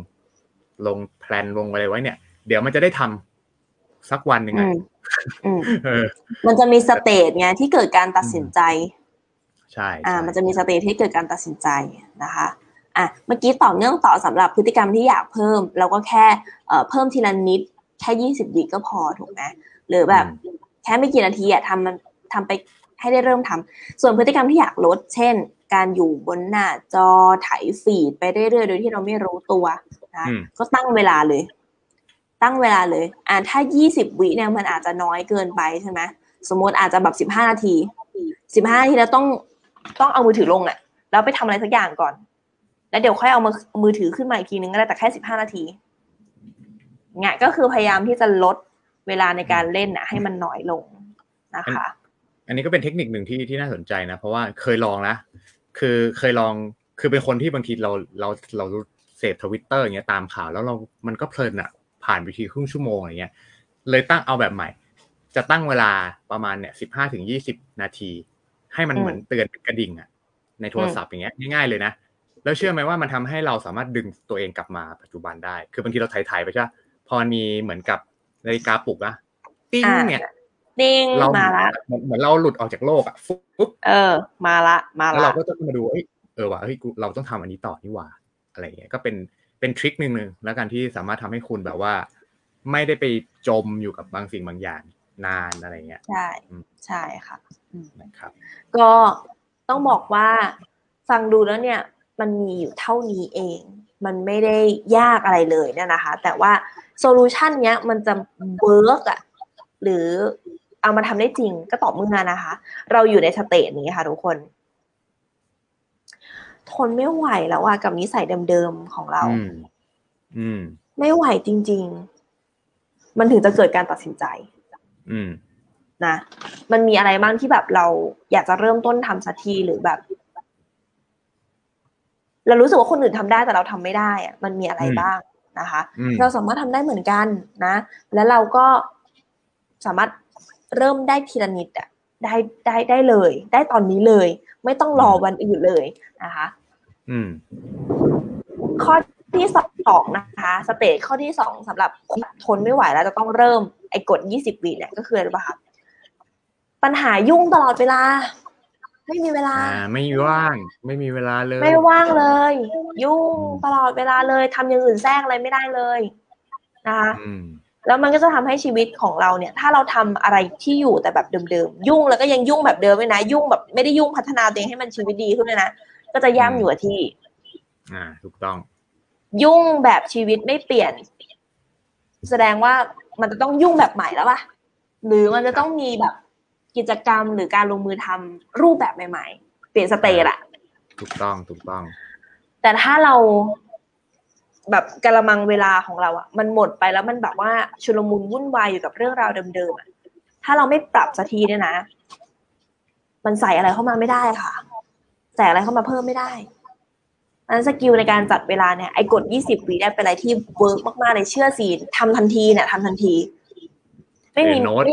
ลงแพลนลงอะไรไว้เนี่ยเดี๋ยวมันจะได้ทำสักวันหนึ่งไงมันจะมีสเตจไงที่เกิดการตัดสินใจใช่อ่ามันจะมีสเตจที่เกิดการตัดสินใจนะคะอ่ะเมื่อกี้ต่อเนื่องต่อสำหรับพฤติกรรมที่อยากเพิ่มเราก็แค่เอ่อเพิ่มทีละนิดแค่ยี่สิบวิก็พอถูกไหมหรือแบบแค่ไม่กี่นาทีอ่ะทำมันทำไปให้ได้เริ่มทำส่วนพฤติกรรมที่อยากลดเช่นการอยู่บนหน้าจอไถฟีดไปเรื่อยๆโดยที่เราไม่รู้ตัวนะก็ตั้งเวลาเลยตั้งเวลาเลยอ่าถ้ายี่สิบวิเนี่ยมันอาจจะน้อยเกินไปใช่ไหมสมมติอาจจะแบบสิบห้านาทีสิบห้านาทีแล้วต้องต้องเอามือถือลงอ่ะแล้วไปทำอะไรสักอย่างก่อนแล้วเดี๋ยวค่อยเอามือมือถือขึ้นมาอีกทีนึงก็ได้แต่แค่สิบห้านาทีเนี่ยก็คือพยายามที่จะลดเวลาในการเล่นน่ะให้มันน้อยลงนะคะอันนี้ก็เป็นเทคนิคหนึ่งที่ที่น่าสนใจนะเพราะว่าเคยลองนะคือเคยลองคือเป็นคนที่บางทีเราเราเราเสพ Twitter อย่างเงี้ยตามข่าวแล้วเรามันก็เพลินอ่ะผ่านไปทีครึ่งชั่วโมงอะไรเงี้ยเลยตั้งเอาแบบใหม่จะตั้งเวลาประมาณเนี่ย สิบห้าถึงยี่สิบ นาทีให้มันเหมือนเตือนกระดิ่งอ่ะในโทรศัพท์อย่างเงี้ยง่ายๆเลยนะแล้วเชื่อไหมว่ามันทำให้เราสามารถดึงตัวเองกลับมาปัจจุบันได้คือบางทีเราถ่ายๆไปใช่ป่ะพอมันมีเหมือนกับนาฬิกาปลุกอะติ้งเนี่ยติ้งมาละเหมือนเราหลุดออกจากโลกอ่ะปุ๊บเออมาละมาละแล้วเราก็ต้องมาดูเออว่ะเฮ้ยเราต้องทำอันนี้ต่อนี่หว่าอะไรเงี้ยก็เป็นเป็นทริคหนึ่งหนึ่งแล้วกันที่สามารถทำให้คุณแบบว่าไม่ได้ไปจมอยู่กับบางสิ่งบางอย่างนานอะไรเงี้ยใช่ใช่ค่ะนะครับก็ต้องบอกว่าฟังดูแล้วเนี่ยมันมีอยู่เท่านี้เองมันไม่ได้ยากอะไรเลยเนี่ยนะคะแต่ว่าโซลูชันเนี้ยมันจะเวิร์กอ่ะหรือเอามาทำได้จริงก็ต่อเมื่อนะคะเราอยู่ในสเตจนี้ค่ะทุกคนทนไม่ไหวแล้วอ่ะกับนิสัยเดิมๆของเราอืมอืมไม่ไหวจริงๆมันถึงจะเกิดการตัดสินใจอืมนะมันมีอะไรบ้างที่แบบเราอยากจะเริ่มต้นทำสักทีหรือแบบเรารู้สึกว่าคนอื่นทำได้แต่เราทำไม่ได้อ่ะมันมีอะไรบ้างนะคะเราสามารถทำได้เหมือนกันนะแล้วเราก็สามารถเริ่มได้ทีละนิดอ่ะได้ได้ได้เลยได้ตอนนี้เลยไม่ต้องรอวันอื่นเลยนะคะอืมข้อที่สองนะคะสเตจข้อที่สองสำหรับทนไม่ไหวแล้วจะต้องเริ่มไอ้กฎยี่สิบวิเนี่ยก็คืออะไรบ้างคะปัญหายุ่งตลอดเวลาไม่มีเวลาไม่ว่างไม่มีเวลาเลยไม่ว่างเลยยุ่งตลอดเวลาเลยทำอย่างอื่นแทรกอะไรไม่ได้เลยนะคะแล้วมันก็จะทำให้ชีวิตของเราเนี่ยถ้าเราทำอะไรที่อยู่แต่แบบเดิมๆยุ่งแล้วก็ยังยุ่งแบบเดิมเลยนะยุ่งแบบไม่ได้ยุ่งพัฒนาตัวเองให้มันชีวิตดีขึ้นเลยนะก็จะย่ำอยู่ที่อ่าถูกต้อง ยุ่งแบบชีวิตไม่เปลี่ยนแสดงว่ามันจะต้องยุ่งแบบใหม่แล้วป่ะหรือมันจะต้องมีแบบกิจกรรมหรือการลงมือทำรูปแบบใหม่ๆเปลี่ยนสเตจอะถูกต้องถูกต้องแต่ถ้าเราแบบกะละมังเวลาของเราอะมันหมดไปแล้วมันแบบว่าชุลมุนวุ่นวายอยู่กับเรื่องราวเดิมๆอะถ้าเราไม่ปรับสักทีเนี่ยนะมันใส่อะไรเข้ามาไม่ได้ค่ะใส่อะไรเข้ามาเพิ่มไม่ได้นั้นสกิลในการจัดเวลาเนี่ยไอ้กดยี่สิบวิได้เป็นอะไรที่เวิร์กมากๆเลยเชื่อสิทำทันทีเนี่ยทำทันทีไม่มีโน้ต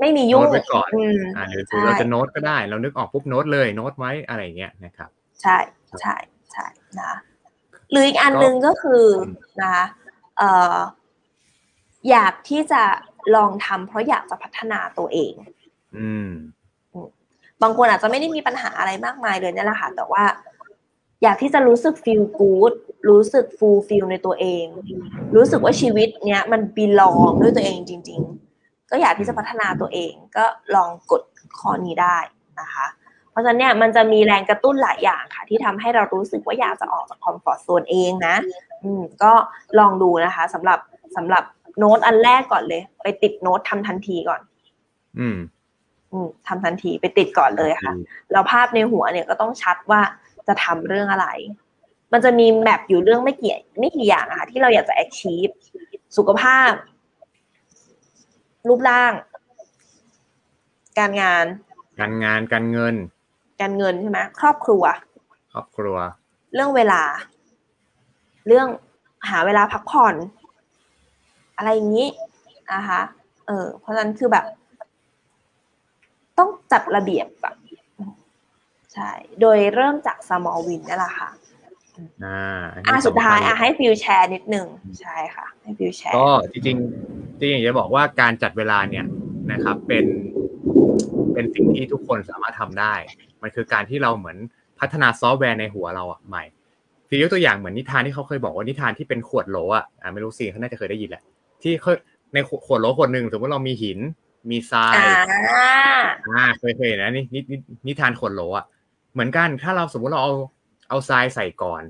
ไม่มียุ่งโน้ตไว้ก่อนอ่าเดี๋ยวเราจะโน้ตก็ได้เรานึกออกปุ๊บโน้ตเลยโน้ตไว้อะไรเงี้ยนะครับใช่ใช่ใช่นะหรืออีกอันนึงก็คือนะเอ่ออยากที่จะลองทำเพราะอยากจะพัฒนาตัวเองอืมบางคนอาจจะไม่ได้มีปัญหาอะไรมากมายเลยเนี่ยแหละค่ะแต่ว่าอยากที่จะรู้สึก feel good รู้สึก fulfill ในตัวเองรู้สึกว่าชีวิตเนี้ยมัน belong ด้วยตัวเองจริงๆก็อยากที่จะพัฒนาตัวเองก็ลองกดข้อนี้ได้นะคะเพราะฉะนั้นเนี่ยมันจะมีแรงกระตุ้นหลายอย่างค่ะที่ทำให้เรารู้สึกว่าอยากจะออกจากคอมฟอร์ตโซนเองนะอืมก็ลองดูนะคะสำหรับสำหรับโน้ตอันแรกก่อนเลยไปติดโน้ตทำทันทีก่อนอืมอืมทำทันทีไปติดก่อนเลยค่ะเราภาพในหัวเนี่ยก็ต้องชัดว่าจะทำเรื่องอะไรมันจะมีแมปอยู่เรื่องไม่เกี่ยไม่กี่อย่างอะค่ะที่เราอยากจะ achieve สุขภาพรูปร่างการงานการงานการเงินการเงินใช่ไหมครอบครัวครอบครัวเรื่องเวลาเรื่องหาเวลาพักผ่อนอะไรอย่างนี้นะคะเออเพราะฉะนั้นคือแบบต้องจัดระเบียบแบบใช่โดยเริ่มจาก small win นั่นแหละค่ะอ่าอ่าสุดท้ายอ่ะให้ฟิวแชร์นิดนึงใช่ค่ะให้ฟิวแชร์ก็จริงๆจริงๆจะบอกว่าการจัดเวลาเนี่ยนะครับเป็นเป็นสิ่งที่ทุกคนสามารถทำได้มันคือการที่เราเหมือนพัฒนาซอฟต์แวร์ในหัวเราอ่ะใหม่ทียกตัวอย่างเหมือนนิทานที่เขาเคยบอกว่านิทานที่เป็นขวดโหลอ่ะอ่าไม่รู้สิเขาน่าจะเคยได้ยินแหละที่เขาในขวดโหลขวดหนึ่งสมมติเรามีหินมีทรายอ่าเคยๆนะนี่นิทานขวดโหลอ่ะเหมือนกันถ้าเราสมมติเราเอาเอาทรายใส่ก่อน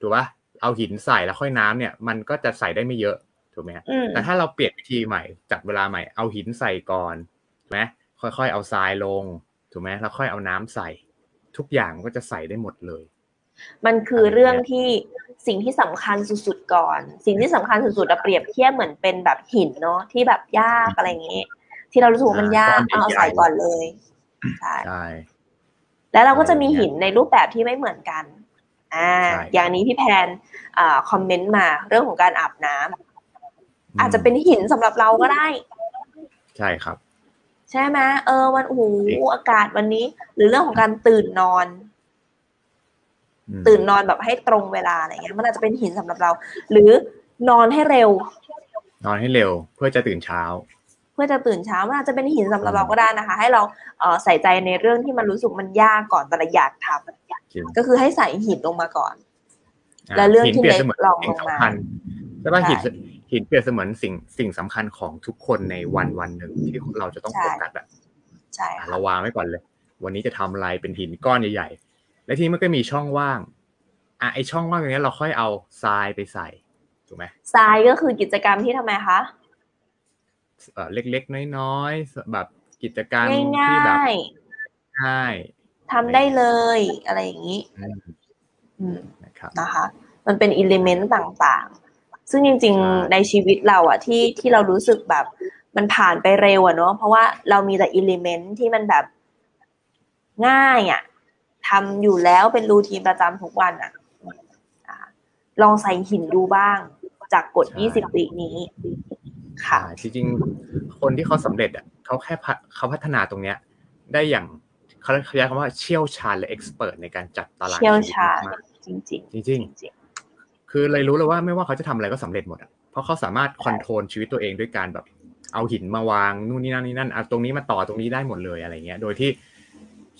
ถูกป่ะเอาหินใส่แล้วค่อยน้ำเนี่ยมันก็จะใส่ได้ไม่เยอะถูกไหมแต่ถ้าเราเปลี่ยนวิธีใหม่จัดเวลาใหม่เอาหินใส่ก่อนถูกไหมค่อยๆเอาทรายลงถูกไหมแล้วค่อยเอาน้ำใส่ทุกอย่างก็จะใส่ได้หมดเลยมันคือเรื่องที่สิ่งที่สำคัญสุดๆก่อนสิ่งที่สำคัญสุดๆเราเปรียบเทียบเหมือนเป็นแบบหินเนาะที่แบบยากอะไรอย่างนี้ที่เรารู้สึกว่ามันยากเอาใส่ก่อนเลยใช่แล้วเราก็จะมีหินในรูปแบบที่ไม่เหมือนกันอ่าอย่างนี้พี่แพนอ่าคอมเมนต์มาเรื่องของการอาบน้ำอาจจะเป็นหินสำหรับเราก็ได้ใช่ครับใช่ไหมเออวันโอ้โหอากาศวันนี้หรือเรื่องของการตื่นนอนตื่นนอนแบบให้ตรงเวลาอะไรเงี้ยมันอาจจะเป็นหินสำหรับเราหรือนอนให้เร็วนอนให้เร็วเพื่อจะตื่นเช้าเพื่อจะตื่นเช้ามันอาจจะเป็นหินสำหรับเราก็ได้นะคะให้เราเอ่อใส่ใจในเรื่องที่มันรู้สึกมันยากก่อนแต่เราอยากทำก็คือให้ใส่หินลงมาก่อนแล้วเรื่องที่เล็กลองลงมาแล้วก็หินหินเปรียบเสมือนสิ่งสิ่งสำคัญของทุกคนในวันวันหนึ่งที่เราจะต้องโฟกัสอ่ะเราวางไว้ก่อนเลยวันนี้จะทำอะไรเป็นหินก้อนใหญ่ๆและทีนี้มันก็มีช่องว่างอ่ะไอช่องว่างอย่างนี้เราค่อยเอาทรายไปใส่ถูกไหมทรายก็คือกิจกรรมที่ทำไมคะเอ่อเล็กๆน้อยๆแบบกิจกรรมที่แบบง่ายๆทำได้เลยอะไรอย่างนี้นะครับนะคะมันเป็นอิเลเมนต์ต่างๆซึ่งจริงๆในชีวิตเราอะที่ที่เรารู้สึกแบบมันผ่านไปเร็วอะเนาะเพราะว่าเรามีแต่อิเลเมนต์ที่มันแบบง่ายอะทำอยู่แล้วเป็นรูทีนประจำทุกวันอะลองใส่หินดูบ้างจากกฎยี่สิบปีนี้ค่ะจริงๆคนที่เขาสำเร็จอะเขาแค่เขาพัฒนาตรงเนี้ยได้อย่างเขาเรียกว่าเชี่ยวชาญหรือเอ็กซ์เพรสในการจัดตารางเชี่ยวชาญจริงๆจริงๆคือเลยรู้เลยว่าไม่ว่าเขาจะทำอะไรก็สำเร็จหมดอ่ะเพราะเขาสามารถคอนโทรลชีวิตตัวเองด้วยการแบบเอาหินมาวางนู่นนี่นั่นนี่นั่นเอาตรงนี้มาต่อตรงนี้ได้หมดเลยอะไรเงี้ยโดยที่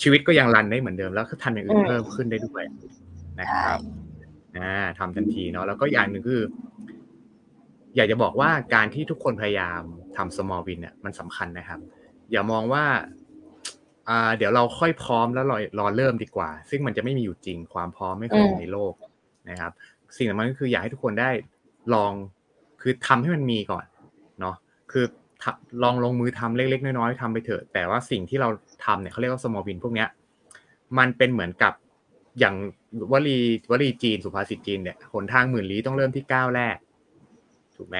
ชีวิตก็ยังรันได้เหมือนเดิมแล้วก็ทำอย่างอื่นเพิ่มขึ้นได้ด้วยนะครับอ่าทำทันทีเนาะแล้วก็อย่างหนึ่งคืออยากจะบอกว่าการที่ทุกคนพยายามทำ small win เนี่ยมันสำคัญนะครับอย่ามองว่าอ่าเดี๋ยวเราค่อยพร้อมแล้วรอรอเริ่มดีกว่าซึ่งมันจะไม่มีอยู่จริงความพร้อมไม่เคยมีในโลกนะครับ สิ่งสำคัญก็คืออยากให้ทุกคนได้ลองคือทำให้มันมีก่อนเนาะคือลองลงมือทำเล็กๆน้อยๆทำไปเถอะแต่ว่าสิ่งที่เราทำเนี่ยเขาเรียกว่า small win พวกเนี้ยมันเป็นเหมือนกับอย่างวลีวลีจีนสุภาษิตจีนเนี่ยหนทางหมื่นลี้ต้องเริ่มที่ก้าวแรกถูกไหม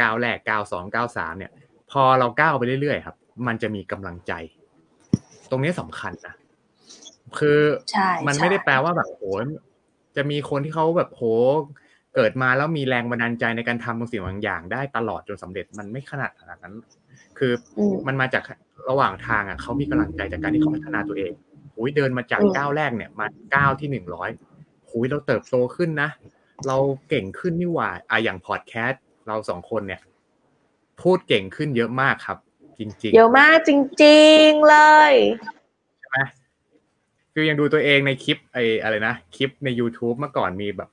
ก้าวแรกก้าวสองก้าวสามเนี่ยพอเราก้าวไปเรื่อยๆครับมันจะมีกำลังใจตรงนี้สำคัญนะคือมันไม่ได้แปลว่าแบบโหจะมีคนที่เขาแบบโหเกิดมาแล้วมีแรงบันดาลใจในการทำบางสิ่งบางอย่างได้ตลอดจนสำเร็จมันไม่ขนาดนั้นคือมันมาจากระหว่างทางอ่ะเขามีกำลังใจจากการที่เขาพัฒนาตัวเองอุ้ยเดินมาจากก้าวแรกเนี่ยมาก้าวที่หนึ่งร้อยอุ้ยเราเติบโตขึ้นนะเราเก่งขึ้นนี่หว่าอ่ะอย่างพอดแคสต์เราสองคนเนี่ยพูดเก่งขึ้นเยอะมากครับจริงๆเยอะมากจริงๆเลยใช่ไหมคือยังดูตัวเองในคลิปไอ้อะไรนะคลิปใน YouTube เมื่อก่อนมีแบบ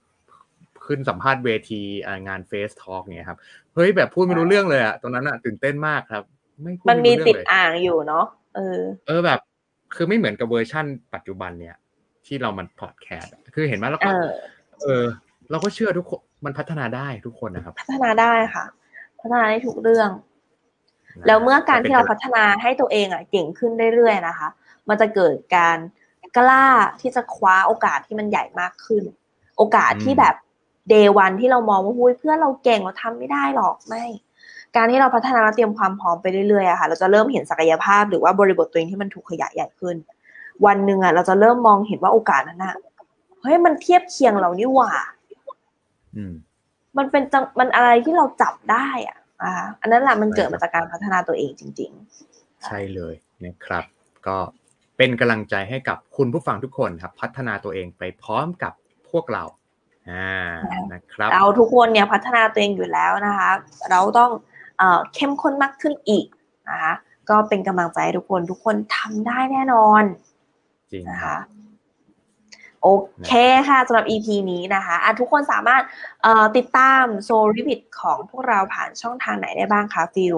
ขึ้นสัมภาษณ์เวทีงาน Face Talk เนี่ยครับเฮ้ยแบบพูดไม่รู้เรื่องเลยอะตอนนั้นอะตื่นเต้นมากครับไม่พูดไม่รู้เรื่องเลยมันมีติดอ่างอยู่เนาะเออเออแบบคือไม่เหมือนกับเวอร์ชั่นปัจจุบันเนี่ยที่เรามันพอดแคสต์คือเห็นมั้ยแล้วก็เออเราก็เชื่อทุกคนมันพัฒนาได้ทุกคนนะครับพัฒนาได้ค่ะพัฒนาได้ทุกเรื่องแล้วเมื่อการที่เราพัฒนาให้ตัวเองอ่ะเก่งขึ้นเรื่อยๆนะคะมันจะเกิดการกล้าที่จะคว้าโอกาสที่มันใหญ่มากขึ้นโอกาสที่แบบ day วันที่เรามองว่าหุ้ยเพื่อนเราเก่งเราทำไม่ได้หรอกไม่การที่เราพัฒนาและเตรียมความพร้อมไปเรื่อยๆอะค่ะเราจะเริ่มเห็นศักยภาพหรือว่าบริบทตัวเองที่มันถูกขยายใหญ่ขึ้นวันนึงอะเราจะเริ่มมองเห็นว่าโอกาสนั้นอะเฮ้ยมันเทียบเคียงเรานี่หว่ามันเป็นมันอะไรที่เราจับได้อะนะคะอันนั้นแหละมันเกิดมาจากการพัฒนาตัวเองจริงๆใช่เลยนะครับก็เป็นกำลังใจให้กับคุณผู้ฟังทุกคนครับพัฒนาตัวเองไปพร้อมกับพวกเราอ่านะครับเราทุกคนเนี่ยพัฒนาตัวเองอยู่แล้วนะคะเราต้องเอ่อเข้มข้นมากขึ้นอีกนะคะก็เป็นกำลังใจทุกคนทุกคนทำได้แน่นอนจริงนะคะโอเคค่ะสำหรับ อี พี นี้นะคะอ่ะทุกคนสามารถเอ่อติดตามโซลิวิทของพวกเราผ่านช่องทางไหนได้บ้างคะฟิว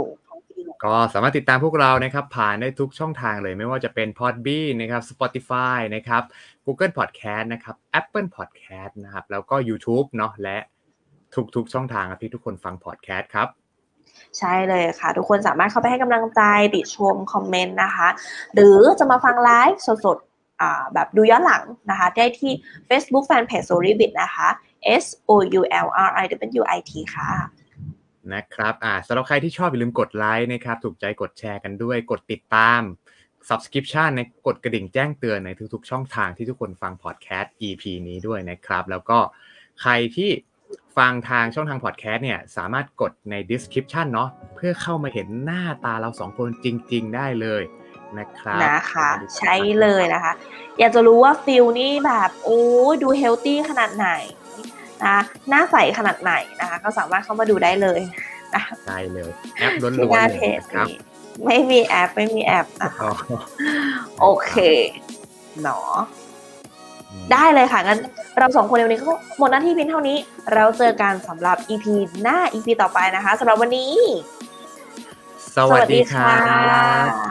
ก็สามารถติดตามพวกเรานะครับผ่านได้ทุกช่องทางเลยไม่ว่าจะเป็น Podbean นะครับ Spotify นะครับ Google Podcast นะครับ Apple Podcast นะครับแล้วก็ YouTube เนาะและทุกๆช่องทางที่ทุกคนฟัง Podcast ครับใช่เลยค่ะทุกคนสามารถเข้าไปให้กำลังใจติชมคอมเมนต์นะคะหรือจะมาฟังไลฟ์สดๆอ่าแบบดูย้อนหลังนะคะได้ที่ Facebook Fanpage Solivit นะคะ S O U L R I W I T ค่ะนะครับอ่าสำหรับใครที่ชอบอย่าลืมกดไลค์นะครับถูกใจกดแชร์กันด้วยกดติดตาม Subscription ในกดกระดิ่งแจ้งเตือนในทุกๆช่องทางที่ทุกคนฟังพอดแคสต์ อี พี นี้ด้วยนะครับแล้วก็ใครที่ฟังทางช่องทางพอดแคสต์เนี่ยสามารถกดใน Description เนาะเพื่อเข้ามาเห็นหน้าตาเราสองคนจริงๆได้เลยนะครับนะคะใช่เลยนะคะอยากจะรู้ว่าฟิลนี่แบบโอ้ดูเฮลตี้ขนาดไหนนะหน้าใสขนาดไหนนะคะก็สามารถเข้ามาดูได้เลยนะได้เลยแอปล้วนๆเลยครับไม่มีแอปไม่มีแอปนะคะโอเคเนาะได้เลยค่ะงั้นเราสองคนในวันนี้ก็หมดหน้าที่เพียงเท่านี้เราเจอกันสำหรับ อี พี หน้า อี พี ต่อไปนะคะสำหรับวันนี้สวัสดีค่ะ